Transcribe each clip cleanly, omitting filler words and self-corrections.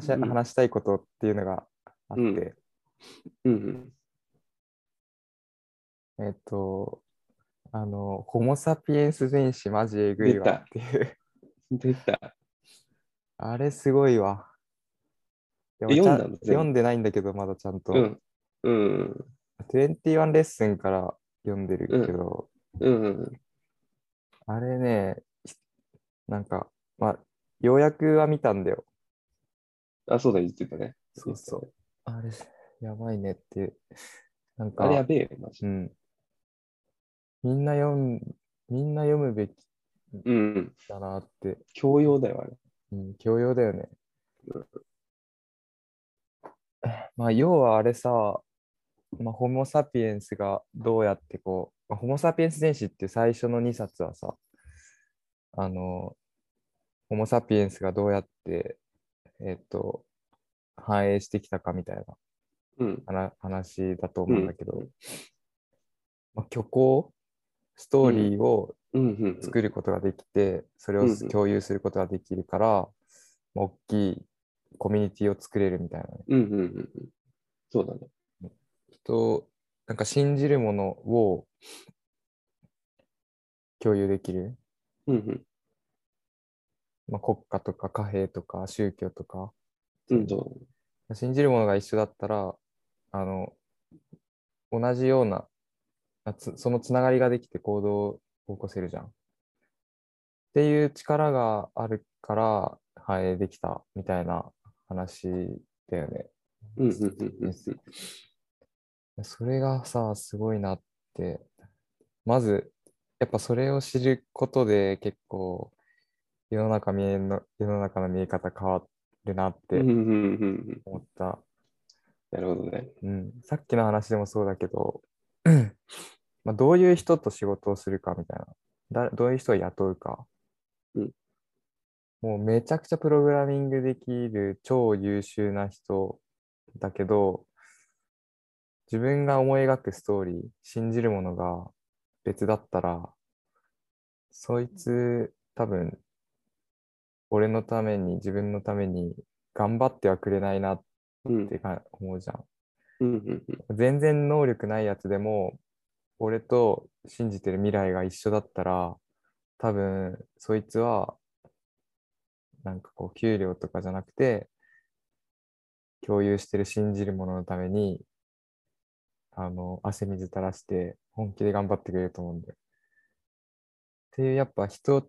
話したいことっていうのがあって、うんうん、ホモサピエンス全史マジエグいわっていう出たあれすごいわ。読んでないんだけどまだちゃんと、うん、21レッスンから読んでるけど、あれね、なんかまあ要約は見たんだよ。あ、そうだ、言ってたね。そうそう。あれ、やばいねって。なんか、あれやべえよ、マジ。うん。みんな読むべきだなって。うん、教養だよ、あれ。うん、教養だよね。うん、まあ、要はあれさ、まあ、ホモサピエンスがどうやってこう、ホモサピエンス全史って最初の2冊はさ、ホモサピエンスがどうやって、反映してきたかみたいな、話だと思うんだけど、まあ、虚構ストーリーを作ることができて、それを共有することができるから、まあ、大きいコミュニティを作れるみたいな、ね。そうだね。なんか信じるものを共有できる。まあ、国家とか貨幣とか宗教とか、信じるものが一緒だったら同じようなそのつながりができて行動を起こせるじゃんっていう力があるから反映できたみたいな話だよね。それがさすごいなって。まずやっぱそれを知ることで結構世の中の見え方変わるなって思った。なるほどね。さっきの話でもそうだけど、まあ、どういう人と仕事をするかみたいな、どういう人を雇うか、もうめちゃくちゃプログラミングできる超優秀な人だけど、自分が思い描くストーリー、信じるものが別だったら、そいつ多分俺のために自分のために頑張ってはくれないなって思うじゃん。全然能力ないやつでも俺と信じてる未来が一緒だったら多分そいつはなんかこう給料とかじゃなくて共有してる信じるもののために汗水垂らして本気で頑張ってくれると思うんだよ。っていうやっぱ人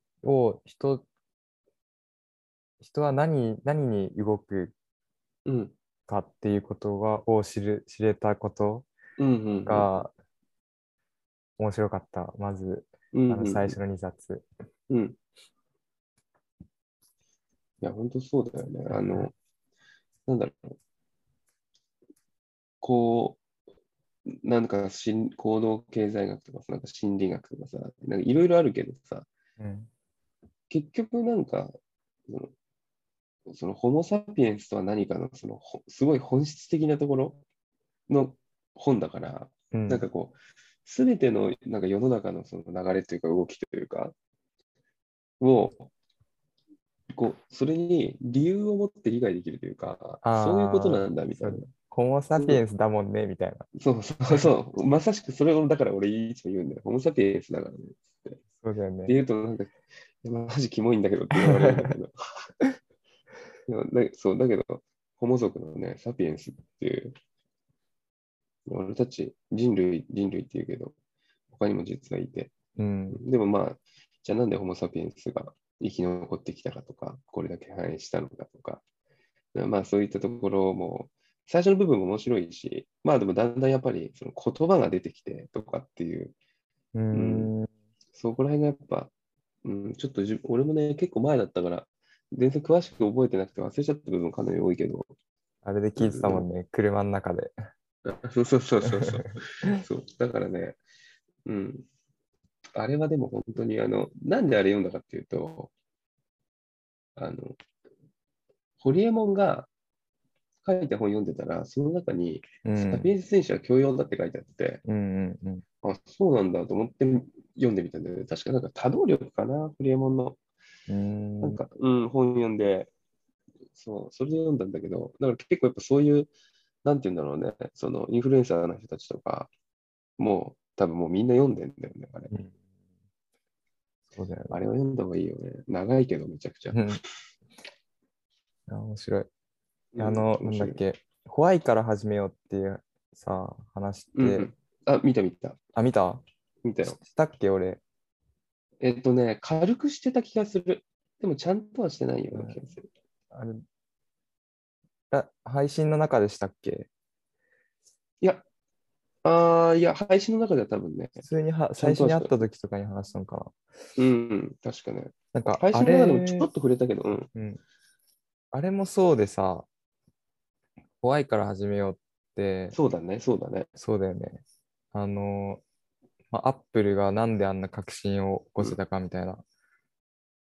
は何に動くかっていうことを知れたことが面白かった。まず、最初の2冊。いや、本当そうだよね。なんだろう。なんか行動経済学とかさ、なんか心理学とかさ、なんかいろいろあるけどさ、結局なんか、そのホモ・サピエンスとは何かのすごい本質的なところの本だから、なんかこう全てのなんか世の中のその流れというか動きというかをこうそれに理由を持って理解できるというか、そういうことなんだみたいな。ホモ・サピエンスだもんねみたいな。そうまさしくそれをだから俺いつも言うんだよ。ホモ・サピエンスだからねって。そうだよね。って言うとなんかマジキモいんだけどって言われるんだけどそうだけどホモ族のねサピエンスっていう俺たち人類っていうけど他にも実はいて、でもまあじゃあなんでホモサピエンスが生き残ってきたかとかこれだけ反映したのかとかまあそういったところも最初の部分も面白いしまあでもだんだんやっぱりその言葉が出てきてとかっていう、そこら辺がやっぱちょっと俺もね結構前だったから全然詳しく覚えてなくて忘れちゃった部分かなり多いけどあれで聞いてたもんね、車の中でそうだからねあれはでも本当になんであれ読んだかっていうとホリエモンが書いた本読んでたらその中にサピエンス全史は教養だって書いてあって、あそうなんだと思って読んでみたんだよね。確かなんか多動力かな、ホリエモンの。なんか、本読んで、そう、それで読んだんだけど、だから結構やっぱそういう、なんて言うんだろうね、そのインフルエンサーの人たちとか、もう多分もうみんな読んでんだよね、あれ。うん、そうだよね。あれは読んだ方がいいよね。長いけど、めちゃくちゃ。うん、あ、面白い。なんだっけ、ホワイから始めようっていうさ、話って。うん、あ、見た。あ、見たよ。したっけ、俺。軽くしてた気がする。でも、ちゃんとはしてないような気がする。あれ配信の中でしたっけ？いや、配信の中では多分ね。普通に最初に会った時とかに話したのかな。うん、確かね。なんか配信の中でもちょっと触れたけど、うん。あれもそうでさ、怖いから始めようって。そうだね。そうだよね。アップルがなんであんな革新を起こせたかみたいな。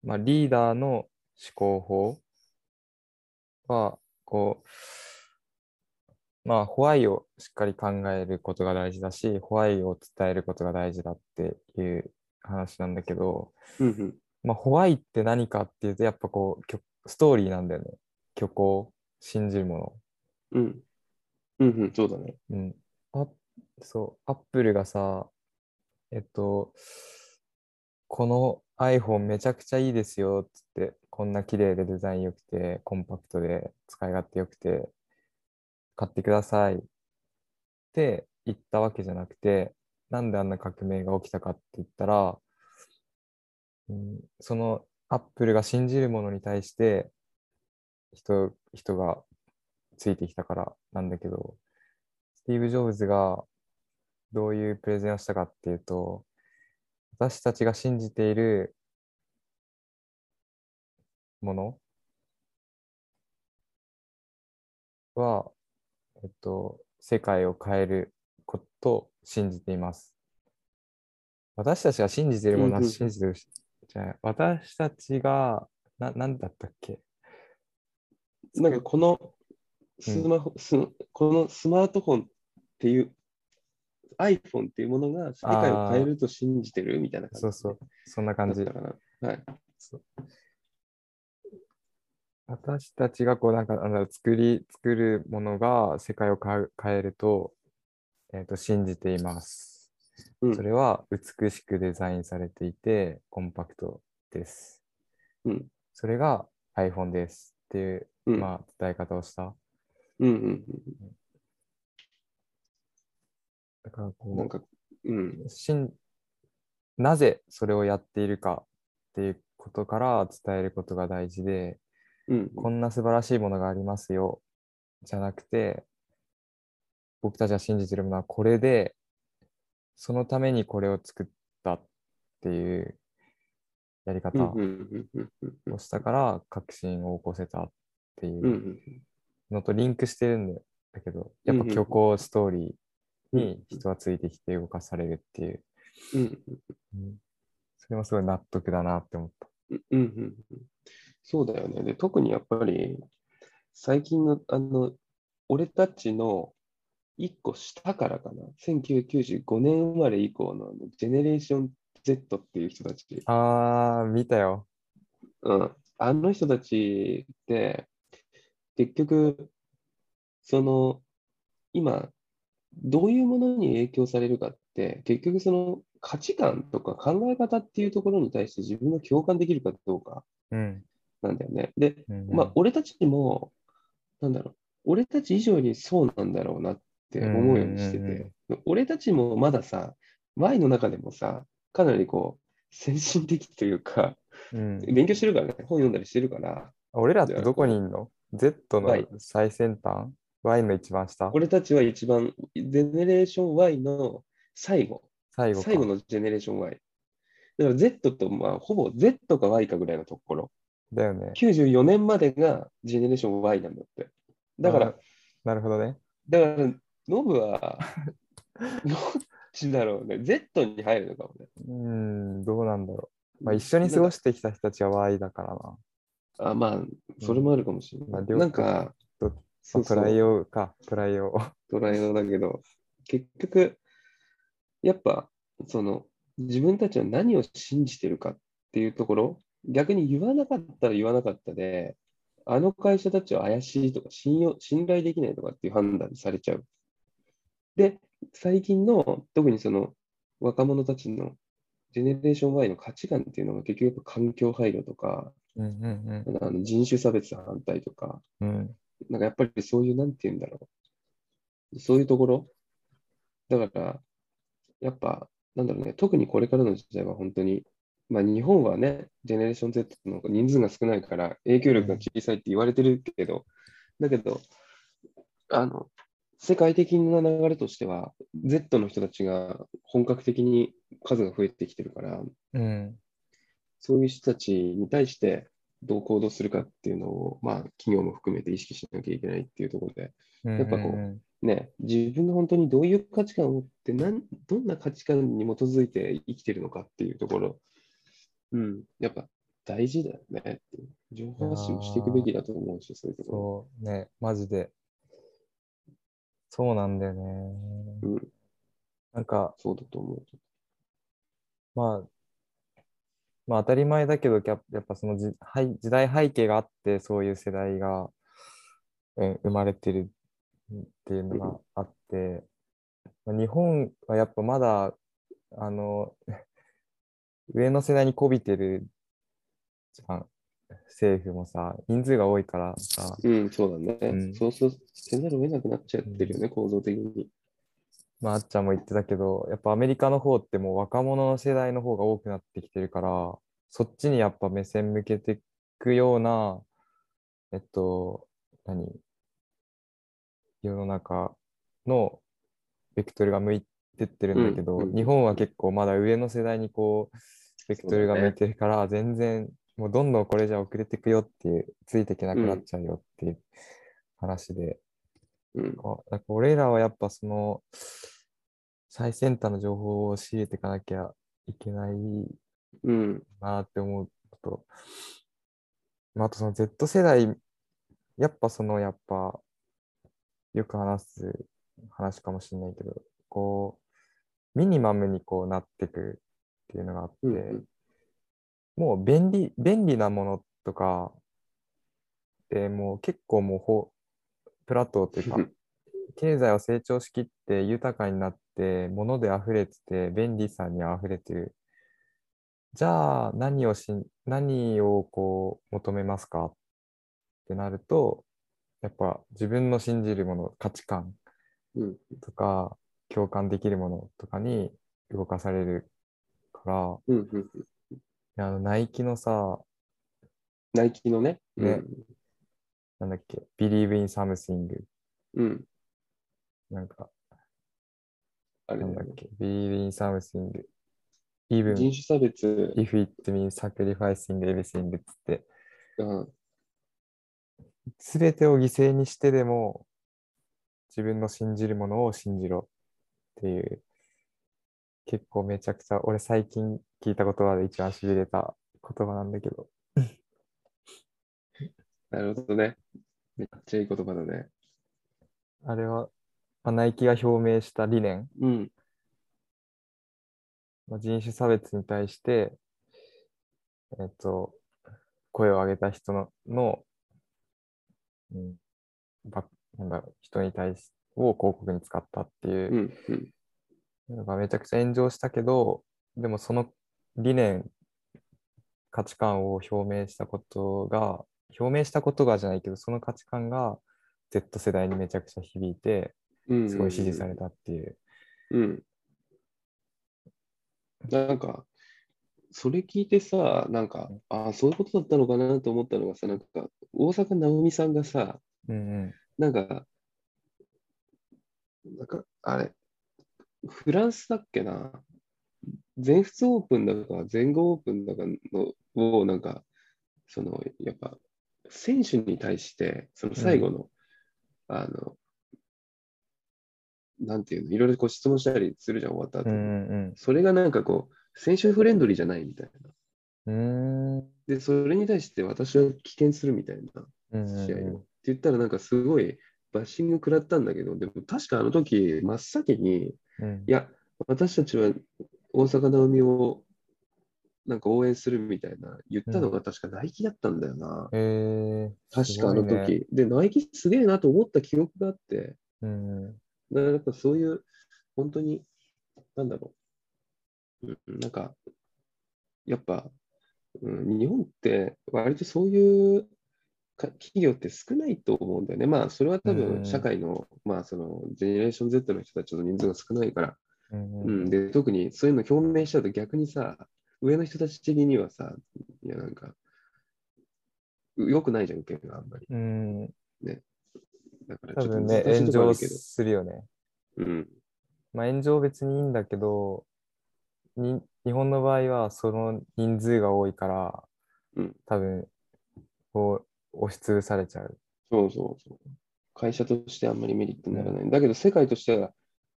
うん、リーダーの思考法は、こうホワイをしっかり考えることが大事だし、ホワイを伝えることが大事だっていう話なんだけど、ホワイって何かっていうと、やっぱこうストーリーなんだよね。虚構、信じるもの。そうだね。アップルがさ、この iPhone めちゃくちゃいいですよっつって、こんな綺麗でデザイン良くてコンパクトで使い勝手良くて買ってくださいって言ったわけじゃなくて、なんであんな革命が起きたかって言ったら、そのアップルが信じるものに対して人がついてきたからなんだけど、スティーブ・ジョブズがどういうプレゼンをしたかっていうと、私たちが信じているものは、世界を変えることを信じています。私たちが信じているものは信じてるし、じゃあ私たちが何だったっけ？なんかこのこのスマートフォンっていう。iPhone っていうものが世界を変えると信じてるみたいな感じ。そう、そんな感じだから。はい。私たちがこう作るものが世界を変えると、信じています。それは美しくデザインされていてコンパクトです。それが iPhone ですっていう、伝え方をした。だからなぜそれをやっているかっていうことから伝えることが大事で、こんな素晴らしいものがありますよじゃなくて、僕たちが信じているものはこれで、そのためにこれを作ったっていうやり方をしたから革新を起こせたっていうのとリンクしてるんだけど、やっぱ虚構ストーリーに人はついてきて動かされるっていう、それもすごい納得だなって思った。そうだよね。で、特にやっぱり最近の俺たちの一個下からかな、1995年生まれ以降のジェネレーション Z っていう人たち。ああ、見たよ。あの人たちって結局今どういうものに影響されるかって、結局その価値観とか考え方っていうところに対して自分が共感できるかどうかなんだよね。で、俺たちも、俺たち以上にそうなんだろうなって思うようにしてて、俺たちもまださ、Y の中でもさ、かなり先進的というか、勉強してるからね、本読んだりしてるから。俺らってどこにいんの？ Z の最先端？Y の一番下。俺たちは一番、ジェネレーション Y の最後のジェネレーション Y。だから Z と、ほぼ Z か Y かぐらいのところ。だよね。94年までがジェネレーション Y なんだって。だから、なるほどね。だから、ノブは、どっちだろうね。Z に入るのかもね。どうなんだろう。一緒に過ごしてきた人たちは Y だからな。あ、それもあるかもしれない。トライオだけど、結局、やっぱ、自分たちは何を信じてるかっていうところ、逆に言わなかったら言わなかったで、あの会社たちは怪しいとか信頼できないとかっていう判断されちゃう。で、最近の特にその若者たちのジェネレーション Y の価値観っていうのが結局環境配慮とか、人種差別反対とか、なんかやっぱりそういうなんて言うんだろう、そういうところだからやっぱなんだろうね、特にこれからの時代は本当に、まあ、日本はねジェネレーション Z の人数が少ないから影響力が小さいって言われてるけど、だけど世界的な流れとしては Z の人たちが本格的に数が増えてきてるから、そういう人たちに対してどう行動するかっていうのを、まあ、企業も含めて意識しなきゃいけないっていうところで、やっぱこうね、自分の本当にどういう価値観を持ってどんな価値観に基づいて生きてるのかっていうところ、やっぱ大事だよねっていう情報発信をしていくべきだと思うし、そういうところ。そうね、マジでそうなんだよね。なんかそうだと思う。まあ当たり前だけど、やっぱその時代背景があってそういう世代が、生まれてるっていうのがあって、日本はやっぱまだ上の世代に媚びてるじゃん、政府もさ、人数が多いからさ。そうだね。そうそうせざるを得なくなっちゃってるよね、構造的に。まあ、あっちゃんも言ってたけど、やっぱアメリカの方ってもう若者の世代の方が多くなってきてるから、そっちにやっぱ目線向けていくような、世の中のベクトルが向いてってるんだけど、日本は結構まだ上の世代にこう、ベクトルが向いてるから、全然、もうどんどんこれじゃ遅れていくよっていう、ついてきなくなっちゃうよっていう話で。だから俺らはやっぱその最先端の情報を仕入れていかなきゃいけないなって思うこと、あとその Z 世代、やっぱよく話す話かもしれないけど、こうミニマムにこうなってくっていうのがあって、もう便利なものとかでもう結構もうプラトーというか、経済を成長しきって豊かになって、物で溢れてて、便利さに溢れてる。じゃあ何をこう求めますかってなると、やっぱ自分の信じるもの、価値観とか、共感できるものとかに動かされるから、ナイキのね。なんだっけ、Believe in something。なんか、あれなんだっけ、Believe in something。even 人種差別。if it means sacrificing everything っつって。すべてを犠牲にしてでも、自分の信じるものを信じろっていう、結構めちゃくちゃ、俺最近聞いた言葉で一番しびれた言葉なんだけど。なるほどね。めっちゃいい言葉だね。あれは、ナイキが表明した理念。人種差別に対して、声を上げた人の、人に対して、広告に使ったっていう、なんかめちゃくちゃ炎上したけど、でもその理念、価値観を表明したことがじゃないけど、その価値観が Z 世代にめちゃくちゃ響いて、すごい支持されたっていう。なんか、それ聞いてさ、なんか、そういうことだったのかなと思ったのがさ、なんか、大坂なおみさんがさ、なんか、あれ、フランスだっけな、全仏オープンだか、全豪オープンだかのを、なんか、その、やっぱ、選手に対して、その最後の、なんていうの、いろいろこう質問したりするじゃん、終わった後、それがなんかこう、選手フレンドリーじゃないみたいな。で、それに対して私は棄権するみたいな試合を。って言ったら、なんかすごいバッシング食らったんだけど、でも確かあの時、真っ先に、いや、私たちは大坂なおみをなんか応援するみたいな言ったのが確かナイキだったんだよな、確かあの時、ね、でナイキすげえなと思った記憶があって、うん、なんかそういう本当になんだろう、なんかやっぱ、うん、日本って割とそういう企業って少ないと思うんだよね。まあそれは多分社会の、うん、まあそのジェネレーション Z の人たちの人数が少ないから、うんうん、で特にそういうの表明しちゃうと逆にさ上の人たち的にはさ、いやなんか良くないじゃん受けがあんまり、うん、ね。だからちょっとね炎上するよね。うん。まあ炎上別にいいんだけど、日本の場合はその人数が多いから、うん、多分こう押しつぶされちゃう。そうそうそう。会社としてあんまりメリットにならない。うん、だけど世界としては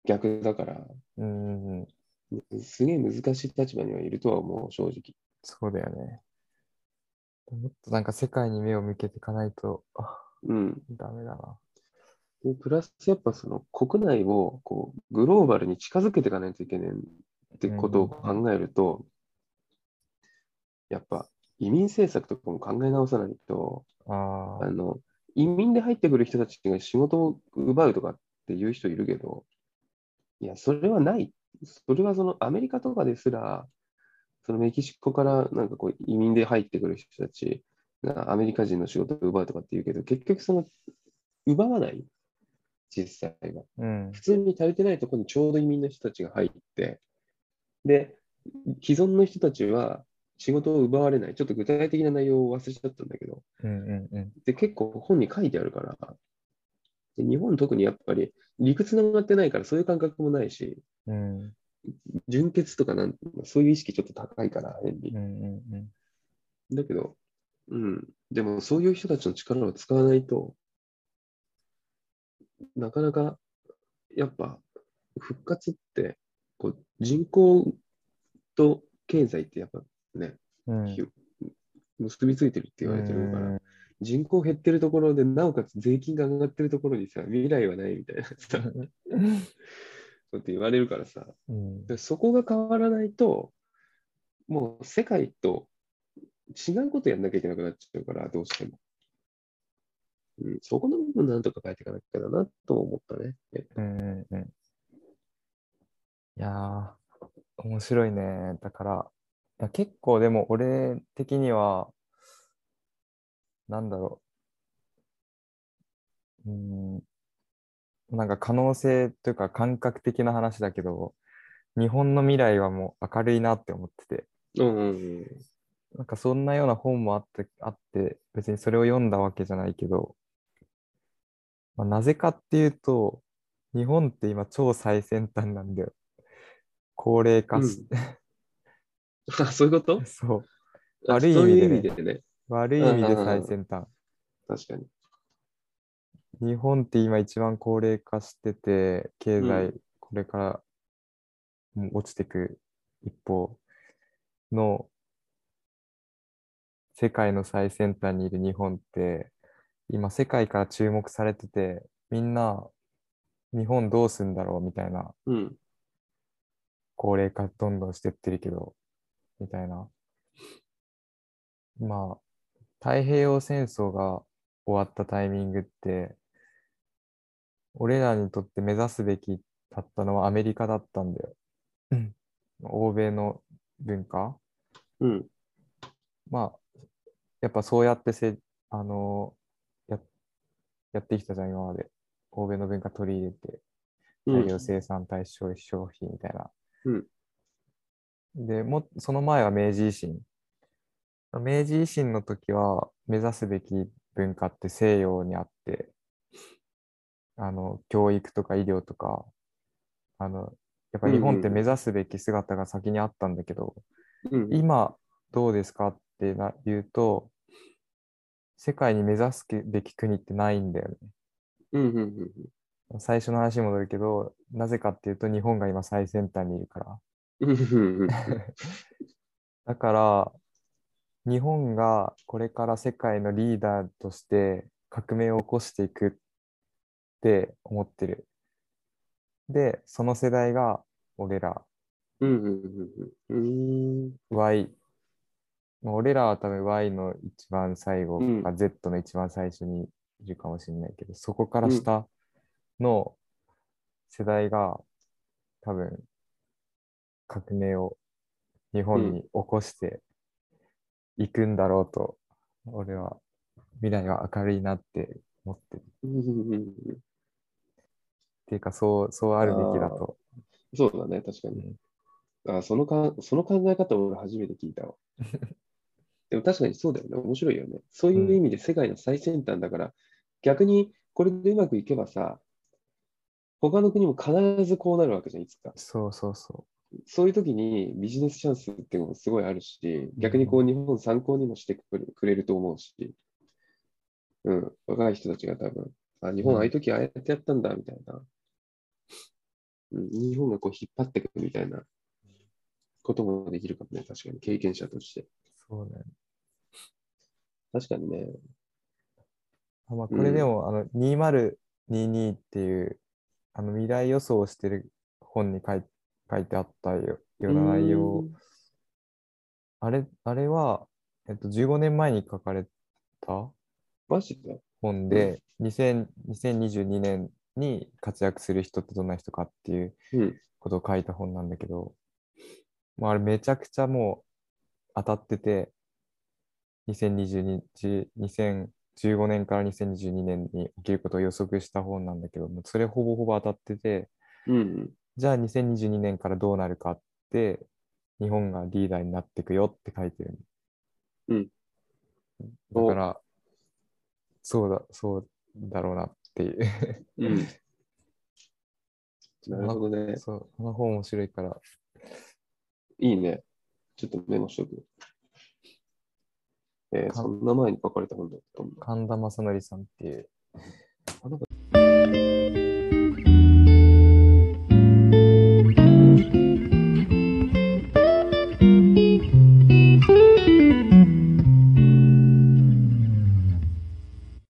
逆だから。うん。すげえ難しい立場にはいるとは思う、正直。そうだよね。もっとなんか世界に目を向けていかないと、うん、ダメだな。でプラスやっぱその国内をこうグローバルに近づけていかないといけないってことを考えると、うん、やっぱ移民政策とかも考え直さないと、移民で入ってくる人たちが仕事を奪うとかっていう人いるけど、いや、それはない。それはそのアメリカとかですら、そのメキシコからなんかこう移民で入ってくる人たちがアメリカ人の仕事を奪うとかっていうけど、結局その奪わない、実際は、うん。普通に足りてないところにちょうど移民の人たちが入って、で、既存の人たちは仕事を奪われない。ちょっと具体的な内容を忘れちゃったんだけど、うんうんうん、で結構本に書いてあるから、で日本特にやっぱり理屈が上がってないからそういう感覚もないし、うん、純潔とかなんそういう意識ちょっと高いから変に、うんうんうん、だけど、うん、でもそういう人たちの力を使わないとなかなかやっぱ復活ってこう人口と経済ってやっぱね、うん、結びついてるって言われてるから、うん、人口減ってるところでなおかつ税金が上がってるところにさ未来はないみたいなさって言われるからさ、うん、でそこが変わらないともう世界と違うことやんなきゃいけなくなっちゃうからどうしても、うん、そこの部分なんとか変えていかなきゃだなと思ったね、うんうん、いやー面白いね。だからいや結構でも俺的にはなんだろう、なんか可能性というか感覚的な話だけど日本の未来はもう明るいなって思ってて、うんうんうん、なんかそんなような本もあって別にそれを読んだわけじゃないけど、まあ、なぜかっていうと日本って今超最先端なんだよ。高齢化して、うん、そういうことそう悪い意味でね、そういう意味でね悪い意味で最先端。確かに日本って今一番高齢化してて経済これから落ちてく一方の世界の最先端にいる日本って今世界から注目されててみんな日本どうすんだろうみたいな、うん、高齢化どんどんしてってるけどみたいな、まあ太平洋戦争が終わったタイミングって俺らにとって目指すべきだったのはアメリカだったんだよ、うん、欧米の文化、うん、まあやっぱそうやってやってきたじゃん今まで欧米の文化取り入れて大量生産対象消費みたいな、うん、でもその前は明治維新の時は目指すべき文化って西洋にあって教育とか医療とかやっぱり日本って目指すべき姿が先にあったんだけど、うんうん、今どうですかって言うと世界に目指すべき国ってないんだよね、うんうんうん、最初の話に戻るけどなぜかっていうと日本が今最先端にいるから、うんうんうん、だから日本がこれから世界のリーダーとして革命を起こしていくって思ってる。で、その世代が俺ら、うんうんうん、Y 俺らは多分 Y の一番最後、うん、Z の一番最初にいるかもしれないけど、そこから下の世代が多分革命を日本に起こしていくんだろうと、うん、俺は未来は明るいなって思ってる。っていうかそうあるべきだと。そうだね、確かに。その考え方を俺初めて聞いたわ。でも確かにそうだよね、面白いよね。そういう意味で世界の最先端だから、うん、逆にこれでうまくいけばさ、他の国も必ずこうなるわけじゃん、いつか。そうそうそう。そういう時にビジネスチャンスっていうのもすごいあるし、逆にこう日本参考にもしてくれると思うし、うん、若い人たちが多分、あ、日本ああいう時ああやってやったんだみたいな、うん、日本がこう引っ張ってくるみたいなこともできるかもね、確かに経験者として。そうね。確かにね。あ、まあ、これでも、うん、2022っていう未来予想をしてる本に書いてあったような内容。あれは、15年前に書かれた本で、2022年に活躍する人ってどんな人かっていうことを書いた本なんだけど、うん、まあ、あれめちゃくちゃもう当たってて、2015年から2022年に起きることを予測した本なんだけども、それほぼほぼ当たってて、うん、じゃあ2022年からどうなるかって、日本がリーダーになっていくよって書いてる。うん。だから、そうだろうなっていう、うん。なるほどね。そう、この本面白いから。いいね。ちょっとメモしとく。そんな前に書かれた本だったんだ。神田正則さんっていう。